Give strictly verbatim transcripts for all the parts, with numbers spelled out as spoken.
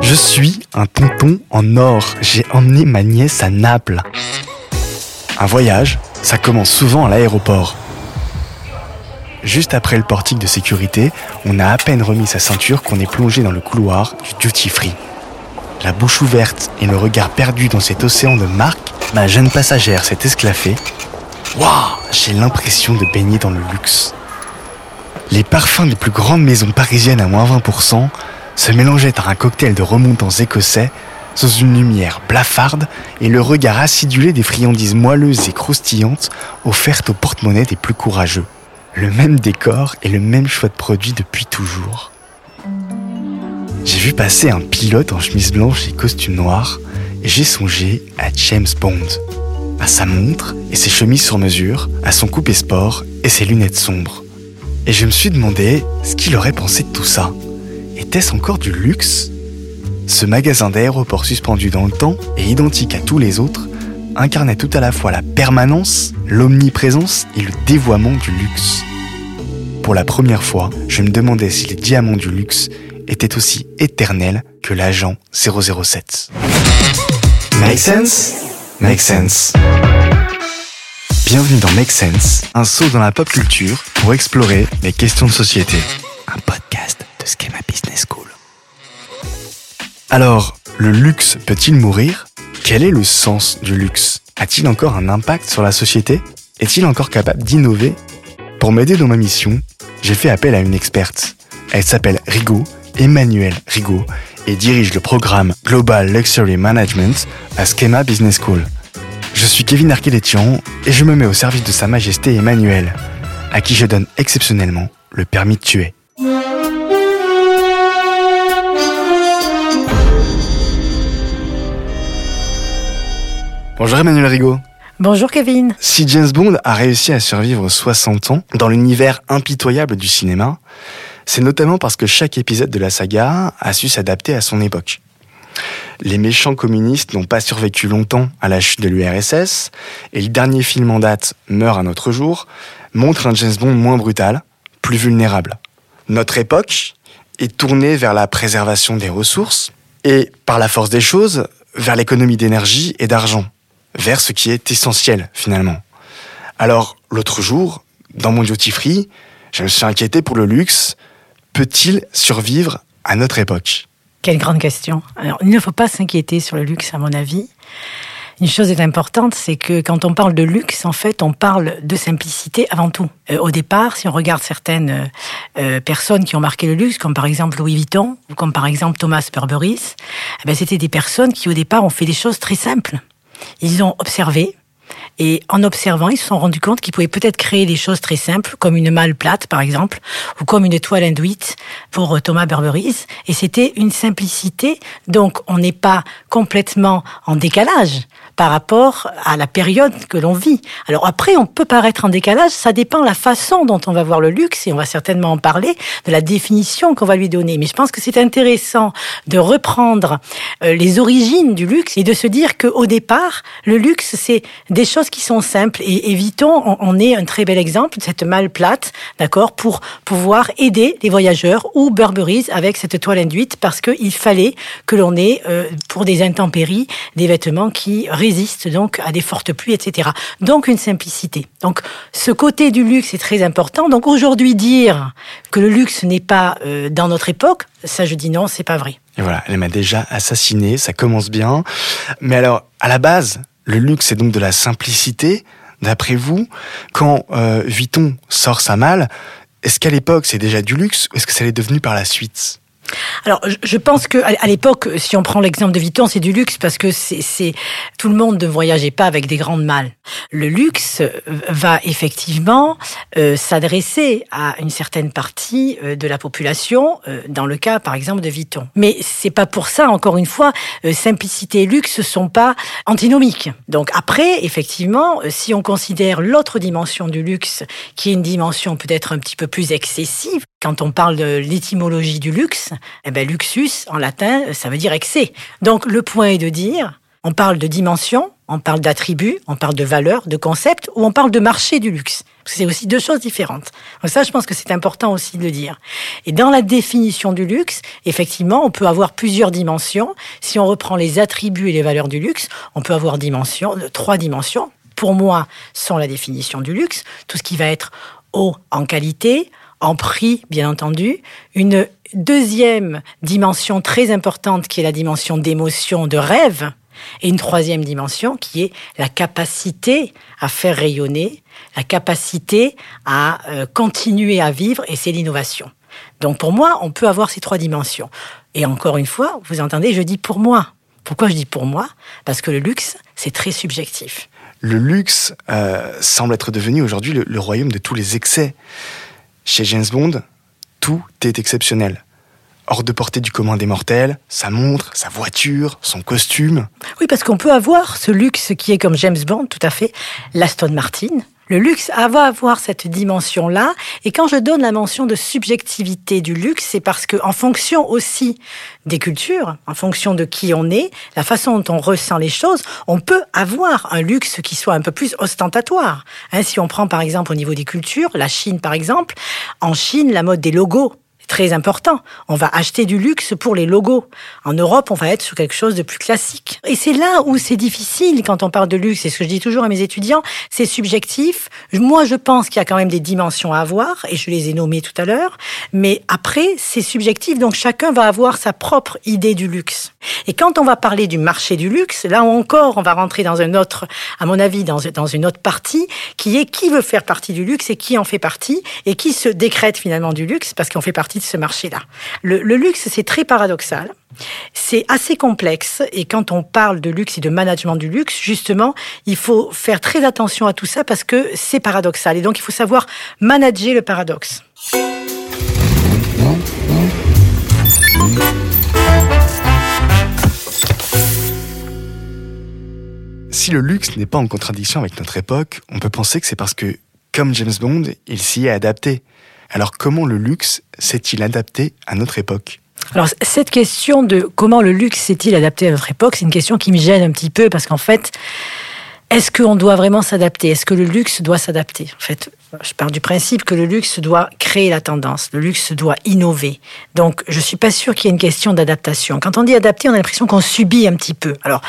Je suis un tonton en or. J'ai emmené ma nièce à Naples. Un voyage, ça commence souvent à l'aéroport. Juste après le portique de sécurité, on a à peine remis sa ceinture qu'on est plongé dans le couloir du duty-free. La bouche ouverte et le regard perdu dans cet océan de marques, ma jeune passagère s'est esclaffée. Waouh, j'ai l'impression de baigner dans le luxe. Les parfums des plus grandes maisons parisiennes à moins vingt pour cent se mélangeaient à un cocktail de remontants écossais sous une lumière blafarde et le regard acidulé des friandises moelleuses et croustillantes offertes aux porte-monnaie des plus courageux. Le même décor et le même choix de produits depuis toujours. J'ai vu passer un pilote en chemise blanche et costume noir et j'ai songé à James Bond, à sa montre et ses chemises sur mesure, à son coupé sport et ses lunettes sombres. Et je me suis demandé ce qu'il aurait pensé de tout ça. Était-ce encore du luxe ? Ce magasin d'aéroport suspendu dans le temps et identique à tous les autres incarnait tout à la fois la permanence, l'omniprésence et le dévoiement du luxe. Pour la première fois, je me demandais si les diamants du luxe étaient aussi éternels que l'agent zéro zéro sept. Make Sense ? Make Sense. Bienvenue dans Make Sense, un saut dans la pop culture pour explorer les questions de société. Un podcast de Skema Business School. Alors, le luxe peut-il mourir ? Quel est le sens du luxe ? A-t-il encore un impact sur la société ? Est-il encore capable d'innover ? Pour m'aider dans ma mission, j'ai fait appel à une experte. Elle s'appelle Rigaud, Emmanuelle Rigaud, et dirige le programme Global Luxury Management à Skema Business School. Je suis Kevin Erkeletyan et je me mets au service de Sa Majesté Emmanuelle, à qui je donne exceptionnellement le permis de tuer. Bonjour Emmanuelle Rigaud. Bonjour Kevin. Si James Bond a réussi à survivre soixante ans dans l'univers impitoyable du cinéma, c'est notamment parce que chaque épisode de la saga a su s'adapter à son époque. Les méchants communistes n'ont pas survécu longtemps à la chute de l'U R S S, et le dernier film en date, Meurt un autre jour, montre un James Bond moins brutal, plus vulnérable. Notre époque est tournée vers la préservation des ressources, et par la force des choses, vers l'économie d'énergie et d'argent, vers ce qui est essentiel finalement. Alors, l'autre jour, dans mon duty free, je me suis inquiété pour le luxe. Peut-il survivre à notre époque ? Quelle grande question. Alors, il ne faut pas s'inquiéter sur le luxe, à mon avis. Une chose est importante, c'est que quand on parle de luxe, en fait, on parle de simplicité avant tout. Euh, au départ, si on regarde certaines euh, personnes qui ont marqué le luxe, comme par exemple Louis Vuitton, ou comme par exemple Thomas Burberry, eh bien, c'était des personnes qui, au départ, ont fait des choses très simples. Ils ont observé, et en observant, ils se sont rendus compte qu'ils pouvaient peut-être créer des choses très simples, comme une malle plate, par exemple, ou comme une toile induite pour Thomas Burberry. Et c'était une simplicité, donc on n'est pas complètement en décalage par rapport à la période que l'on vit. Alors après, on peut paraître en décalage, ça dépend de la façon dont on va voir le luxe, et on va certainement en parler, de la définition qu'on va lui donner. Mais je pense que c'est intéressant de reprendre les origines du luxe, et de se dire qu'au départ, le luxe, c'est des choses qui sont simples, et évitons, on est un très bel exemple de cette malle plate, d'accord, pour pouvoir aider les voyageurs, ou Burberry avec cette toile induite, parce qu'il fallait que l'on ait, euh, pour des intempéries, des vêtements qui résistent donc à des fortes pluies, et cetera. Donc une simplicité. Donc ce côté du luxe est très important. Donc aujourd'hui, dire que le luxe n'est pas euh, dans notre époque, ça je dis non, c'est pas vrai. Et voilà, elle m'a déjà assassiné, ça commence bien. Mais alors, à la base, le luxe est donc de la simplicité. D'après vous, quand euh, Vuitton sort sa malle, est-ce qu'à l'époque c'est déjà du luxe ou est-ce que ça l'est devenu par la suite ? Alors, je pense que à l'époque, si on prend l'exemple de Vuitton, c'est du luxe parce que c'est, c'est tout le monde ne voyageait pas avec des grandes malles. Le luxe va effectivement euh, s'adresser à une certaine partie euh, de la population, euh, dans le cas, par exemple, de Vuitton. Mais c'est pas pour ça, encore une fois, euh, simplicité et luxe sont pas antinomiques. Donc après, effectivement, euh, si on considère l'autre dimension du luxe, qui est une dimension peut-être un petit peu plus excessive, quand on parle de l'étymologie du luxe, eh ben, luxus, en latin, ça veut dire excès. Donc, le point est de dire, on parle de dimension, on parle d'attribut, on parle de valeur, de concept, ou on parle de marché du luxe. C'est aussi deux choses différentes. Donc ça, je pense que c'est important aussi de le dire. Et dans la définition du luxe, effectivement, on peut avoir plusieurs dimensions. Si on reprend les attributs et les valeurs du luxe, on peut avoir dimension, trois dimensions, pour moi, sont la définition du luxe. Tout ce qui va être haut en qualité, en prix, bien entendu. Une deuxième dimension très importante qui est la dimension d'émotion, de rêve. Et une troisième dimension qui est la capacité à faire rayonner, la capacité à euh, continuer à vivre, et c'est l'innovation. Donc pour moi, on peut avoir ces trois dimensions. Et encore une fois, vous entendez, je dis pour moi. Pourquoi je dis pour moi ? Parce que le luxe, c'est très subjectif. Le luxe euh, semble être devenu aujourd'hui le, le royaume de tous les excès. Chez James Bond, tout est exceptionnel. Hors de portée du commun des mortels, sa montre, sa voiture, son costume. Oui, parce qu'on peut avoir ce luxe qui est comme James Bond, tout à fait, l'Aston Martin. Le luxe va avoir cette dimension-là. Et quand je donne la mention de subjectivité du luxe, c'est parce que, en fonction aussi des cultures, en fonction de qui on est, la façon dont on ressent les choses, on peut avoir un luxe qui soit un peu plus ostentatoire. Hein, si on prend, par exemple, au niveau des cultures, la Chine, par exemple, en Chine, la mode des logos, très important. On va acheter du luxe pour les logos. En Europe, on va être sur quelque chose de plus classique. Et c'est là où c'est difficile quand on parle de luxe. C'est ce que je dis toujours à mes étudiants. C'est subjectif. Moi, je pense qu'il y a quand même des dimensions à avoir et je les ai nommées tout à l'heure. Mais après, c'est subjectif. Donc, chacun va avoir sa propre idée du luxe. Et quand on va parler du marché du luxe, là encore, on va rentrer dans un autre, à mon avis, dans une autre partie qui est qui veut faire partie du luxe et qui en fait partie et qui se décrète finalement du luxe parce qu'on fait partie de ce marché-là. Le, le luxe, c'est très paradoxal. C'est assez complexe. Et quand on parle de luxe et de management du luxe, justement, il faut faire très attention à tout ça parce que c'est paradoxal. Et donc, il faut savoir manager le paradoxe. Si le luxe n'est pas en contradiction avec notre époque, on peut penser que c'est parce que, comme James Bond, il s'y est adapté. Alors, comment le luxe s'est-il adapté à notre époque ? Alors, cette question de comment le luxe s'est-il adapté à notre époque, c'est une question qui me gêne un petit peu, parce qu'en fait, est-ce qu'on doit vraiment s'adapter ? Est-ce que le luxe doit s'adapter ? En fait, je pars du principe que le luxe doit créer la tendance, le luxe doit innover. Donc, je ne suis pas sûre qu'il y ait une question d'adaptation. Quand on dit adapter, on a l'impression qu'on subit un petit peu. Alors,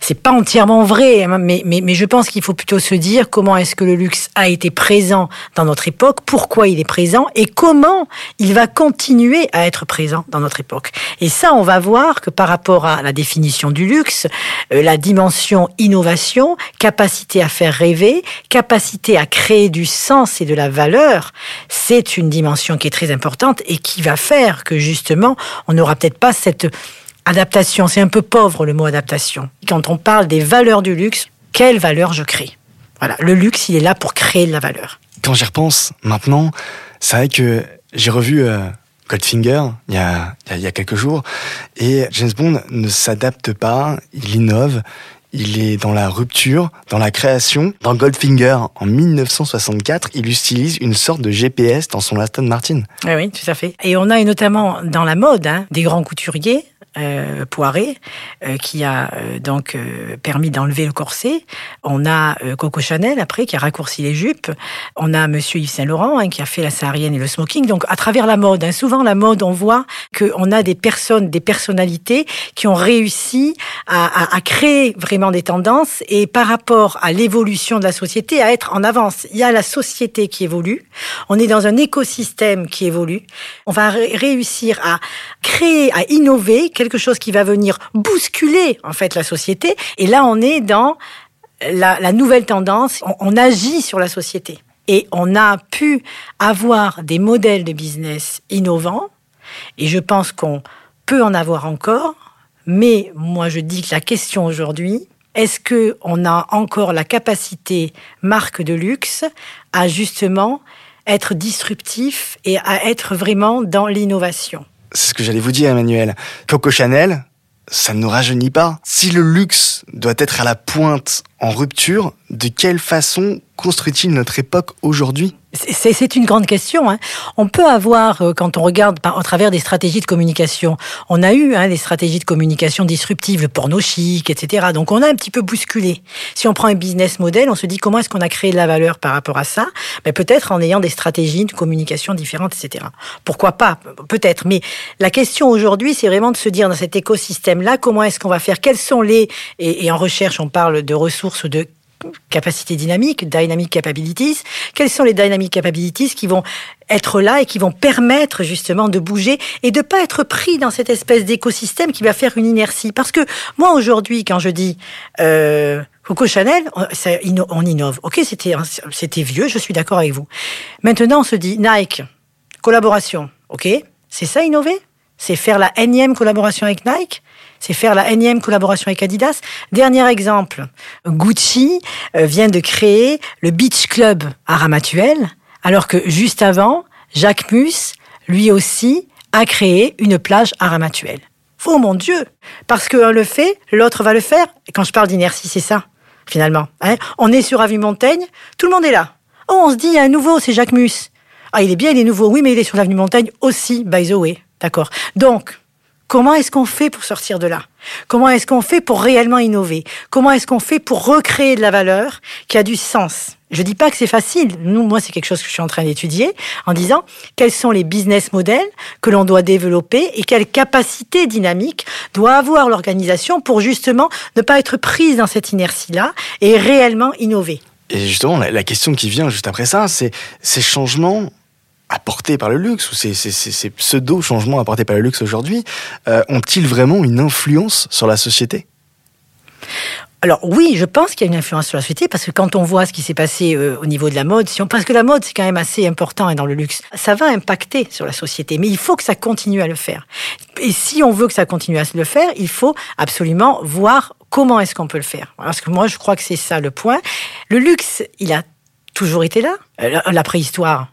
ce n'est pas entièrement vrai, mais, mais, mais je pense qu'il faut plutôt se dire comment est-ce que le luxe a été présent dans notre époque, pourquoi il est présent et comment il va continuer à être présent dans notre époque. Et ça, on va voir que par rapport à la définition du luxe, la dimension innovation, capacité à faire rêver, capacité à créer du sens, et de la valeur, c'est une dimension qui est très importante et qui va faire que justement, on n'aura peut-être pas cette adaptation. C'est un peu pauvre le mot adaptation. Quand on parle des valeurs du luxe, quelle valeur je crée ? Voilà, le luxe, il est là pour créer de la valeur. Quand j'y repense maintenant, c'est vrai que j'ai revu euh, Goldfinger il y, a, il y a quelques jours et James Bond ne s'adapte pas, il innove. Il est dans la rupture, dans la création. Dans Goldfinger, en dix-neuf cent soixante-quatre, il utilise une sorte de G P S dans son Aston Martin. Oui, oui, tout à fait. Et on a notamment dans la mode hein, des grands couturiers, euh, Poiret, euh, qui a euh, donc euh, permis d'enlever le corset. On a euh, Coco Chanel, après, qui a raccourci les jupes. On a Monsieur Yves Saint-Laurent, hein, qui a fait la saharienne et le smoking. Donc, à travers la mode, hein, souvent la mode, on voit qu'on a des personnes, des personnalités qui ont réussi à, à, à créer vraiment des tendances et par rapport à l'évolution de la société, à être en avance. Il y a la société qui évolue, on est dans un écosystème qui évolue, on va ré- réussir à créer, à innover quelque chose qui va venir bousculer en fait la société et là on est dans la, la nouvelle tendance, on, on agit sur la société et on a pu avoir des modèles de business innovants et je pense qu'on peut en avoir encore, mais moi je dis que la question aujourd'hui, est-ce qu'on a encore la capacité marque de luxe à justement être disruptif et à être vraiment dans l'innovation ? C'est ce que j'allais vous dire, Emmanuelle. Coco Chanel, ça ne nous rajeunit pas. Si le luxe doit être à la pointe en rupture. De quelle façon construit-il notre époque aujourd'hui ? C'est, c'est une grande question. Hein. On peut avoir, euh, quand on regarde par, à travers des stratégies de communication, on a eu hein, des stratégies de communication disruptives, le porno chic, et cetera. Donc on a un petit peu bousculé. Si on prend un business model, on se dit comment est-ce qu'on a créé de la valeur par rapport à ça ? Ben, peut-être en ayant des stratégies de communication différentes, et cetera. Pourquoi pas ? Peut-être. Mais la question aujourd'hui, c'est vraiment de se dire dans cet écosystème-là, comment est-ce qu'on va faire ? Quels sont les... Et, et en recherche, on parle de ressources de... capacité dynamique, dynamic capabilities. Quelles sont les dynamic capabilities qui vont être là et qui vont permettre justement de bouger et de pas être pris dans cette espèce d'écosystème qui va faire une inertie? Parce que moi aujourd'hui, quand je dis euh, Coco Chanel, on, ça, on innove. Ok, c'était c'était vieux, je suis d'accord avec vous. Maintenant, on se dit Nike, collaboration. Ok, c'est ça innover? C'est faire la énième collaboration avec Nike? C'est faire la énième collaboration avec Adidas. Dernier exemple, Gucci vient de créer le Beach Club à Ramatuelle, alors que juste avant, Jacquemus, lui aussi, a créé une plage à Ramatuelle. Oh mon Dieu ! Parce qu'un le fait, l'autre va le faire. Et quand je parle d'inertie, c'est ça, finalement. Hein, on est sur Avenue Montaigne, tout le monde est là. Oh, on se dit, il y a un nouveau, c'est Jacquemus. Ah, il est bien, il est nouveau. Oui, mais il est sur l'Avenue Montaigne aussi, by the way. D'accord. Donc... comment est-ce qu'on fait pour sortir de là ? Comment est-ce qu'on fait pour réellement innover ? Comment est-ce qu'on fait pour recréer de la valeur qui a du sens ? Je dis pas que c'est facile. Nous, moi, c'est quelque chose que je suis en train d'étudier en disant quels sont les business models que l'on doit développer et quelle capacité dynamique doit avoir l'organisation pour justement ne pas être prise dans cette inertie-là et réellement innover. Et justement, la question qui vient juste après ça, c'est ces changements apportés par le luxe, ou ces, ces, ces, ces pseudo-changements apportés par le luxe aujourd'hui, euh, ont-ils vraiment une influence sur la société ? Alors oui, je pense qu'il y a une influence sur la société, parce que quand on voit ce qui s'est passé euh, au niveau de la mode, si on, parce que la mode c'est quand même assez important et dans le luxe, ça va impacter sur la société, mais il faut que ça continue à le faire. Et si on veut que ça continue à le faire, il faut absolument voir comment est-ce qu'on peut le faire. Parce que moi je crois que c'est ça le point. Le luxe, il a toujours été là. La préhistoire,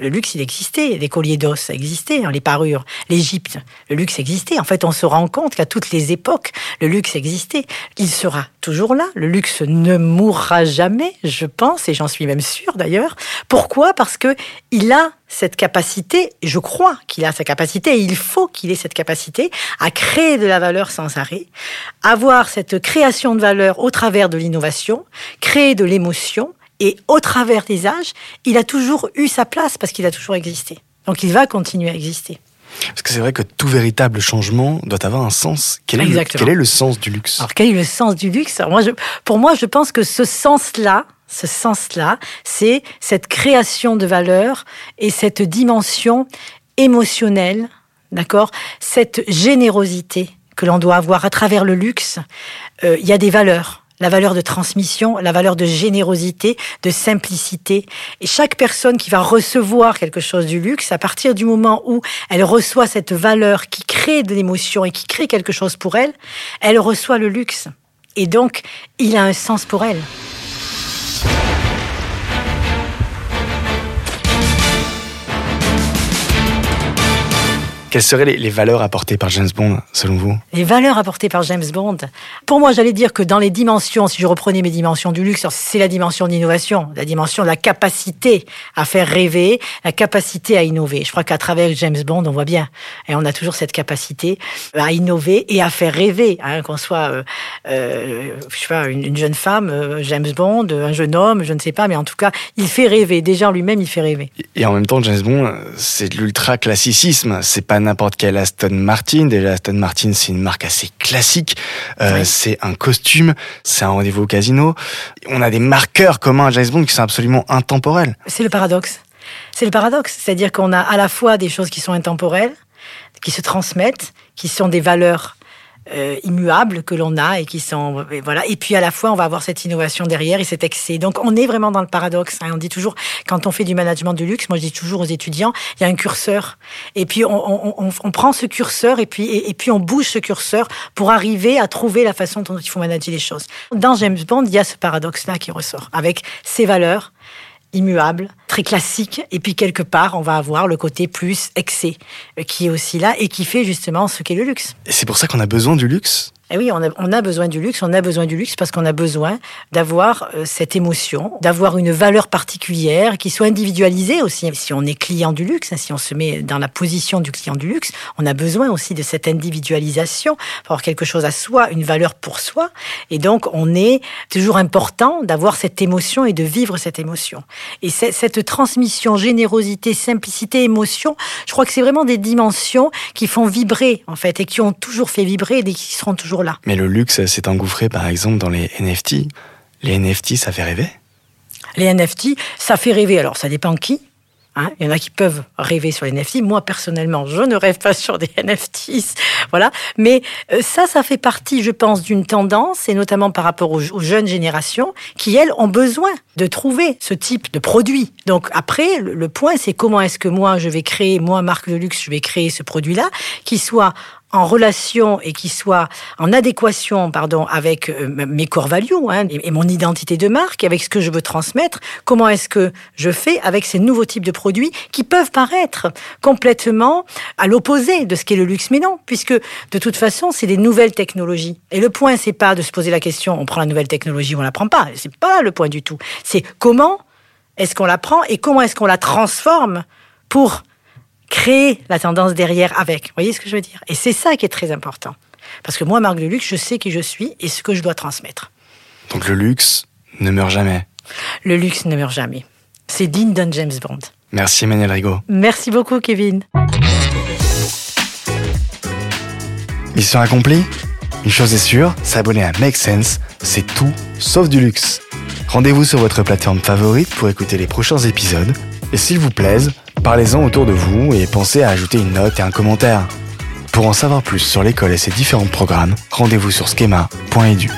le luxe, il existait. Les colliers d'os, ça existait. Les parures, l'Égypte, le luxe existait. En fait, on se rend compte qu'à toutes les époques, le luxe existait. Il sera toujours là. Le luxe ne mourra jamais, je pense, et j'en suis même sûre d'ailleurs. Pourquoi ? Parce que il a cette capacité, je crois qu'il a sa capacité, et il faut qu'il ait cette capacité à créer de la valeur sans arrêt, avoir cette création de valeur au travers de l'innovation, créer de l'émotion. Et au travers des âges, il a toujours eu sa place parce qu'il a toujours existé. Donc il va continuer à exister. Parce que c'est vrai que tout véritable changement doit avoir un sens. Quel est, le, quel est le sens du luxe ? Alors quel est le sens du luxe ? Alors, moi, je, pour moi, je pense que ce sens-là, ce sens-là, c'est cette création de valeur et cette dimension émotionnelle, d'accord ? Cette générosité que l'on doit avoir à travers le luxe. Euh, il y a des valeurs. La valeur de transmission, la valeur de générosité, de simplicité. Et chaque personne qui va recevoir quelque chose du luxe, à partir du moment où elle reçoit cette valeur qui crée de l'émotion et qui crée quelque chose pour elle, elle reçoit le luxe. Et donc, il a un sens pour elle. Quelles seraient les valeurs apportées par James Bond, selon vous ? Les valeurs apportées par James Bond ? Pour moi, j'allais dire que dans les dimensions, si je reprenais mes dimensions du luxe, c'est la dimension d'innovation, la dimension de la capacité à faire rêver, la capacité à innover. Je crois qu'à travers James Bond, on voit bien, et on a toujours cette capacité à innover et à faire rêver, hein, qu'on soit euh, euh, je sais pas, une, une jeune femme, euh, James Bond, un jeune homme, je ne sais pas, mais en tout cas, il fait rêver. Déjà, lui-même, il fait rêver. Et en même temps, James Bond, c'est de l'ultra-classicisme, c'est pas n'importe quel Aston Martin. Déjà, Aston Martin, c'est une marque assez classique. Euh, oui. C'est un costume, c'est un rendez-vous au casino. On a des marqueurs communs à James Bond qui sont absolument intemporels. C'est le paradoxe. C'est le paradoxe. C'est-à-dire qu'on a à la fois des choses qui sont intemporelles, qui se transmettent, qui sont des valeurs euh, immuables que l'on a et qui sont... Et, voilà. Et puis, à la fois, on va avoir cette innovation derrière et cet excès. Donc, on est vraiment dans le paradoxe. Hein. On dit toujours, quand on fait du management du luxe, moi, je dis toujours aux étudiants, il y a un curseur. Et puis, on, on, on, on prend ce curseur et puis, et, et puis on bouge ce curseur pour arriver à trouver la façon dont il faut manager les choses. Dans James Bond, il y a ce paradoxe-là qui ressort, avec ses valeurs immuables, très classiques, et puis quelque part, on va avoir le côté plus excès, qui est aussi là, et qui fait justement ce qu'est le luxe. Et c'est pour ça qu'on a besoin du luxe ? Eh oui, on a, on a besoin du luxe, on a besoin du luxe parce qu'on a besoin d'avoir euh, cette émotion, d'avoir une valeur particulière qui soit individualisée aussi. Si on est client du luxe, hein, si on se met dans la position du client du luxe, on a besoin aussi de cette individualisation, avoir quelque chose à soi, une valeur pour soi. Et donc, on est toujours important d'avoir cette émotion et de vivre cette émotion. Et cette transmission, générosité, simplicité, émotion, je crois que c'est vraiment des dimensions qui font vibrer, en fait, et qui ont toujours fait vibrer et qui seront toujours là. Mais le luxe s'est engouffré, par exemple, dans les N F T. Les N F T, ça fait rêver ? Les N F T, ça fait rêver. Alors, ça dépend qui. Hein, il y en a qui peuvent rêver sur les N F T. Moi, personnellement, je ne rêve pas sur des N F Ts. Voilà. Mais ça, ça fait partie, je pense, d'une tendance, et notamment par rapport aux, aux jeunes générations, qui, elles, ont besoin de trouver ce type de produit. Donc, après, le, le point, c'est comment est-ce que moi, je vais créer, moi, marque de luxe, je vais créer ce produit-là, qui soit en relation et qui soit en adéquation, pardon, avec mes core values, hein, et mon identité de marque, avec ce que je veux transmettre. Comment est-ce que je fais avec ces nouveaux types de produits qui peuvent paraître complètement à l'opposé de ce qu'est le luxe, mais non, puisque de toute façon, c'est des nouvelles technologies. Et le point, c'est pas de se poser la question, on prend la nouvelle technologie ou on la prend pas. C'est pas le point du tout. C'est comment est-ce qu'on la prend et comment est-ce qu'on la transforme pour créer la tendance derrière avec. Vous voyez ce que je veux dire ? Et c'est ça qui est très important. Parce que moi, marque de luxe, je sais qui je suis et ce que je dois transmettre. Donc le luxe ne meurt jamais. Le luxe ne meurt jamais. C'est digne d'un James Bond. Merci Emmanuelle Rigaud. Merci beaucoup Kevin. Mission accomplie ? Une chose est sûre, s'abonner à Make Sense, c'est tout sauf du luxe. Rendez-vous sur votre plateforme favorite pour écouter les prochains épisodes. Et s'il vous plaise, parlez-en autour de vous et pensez à ajouter une note et un commentaire. Pour en savoir plus sur l'école et ses différents programmes, rendez-vous sur skema point e d u.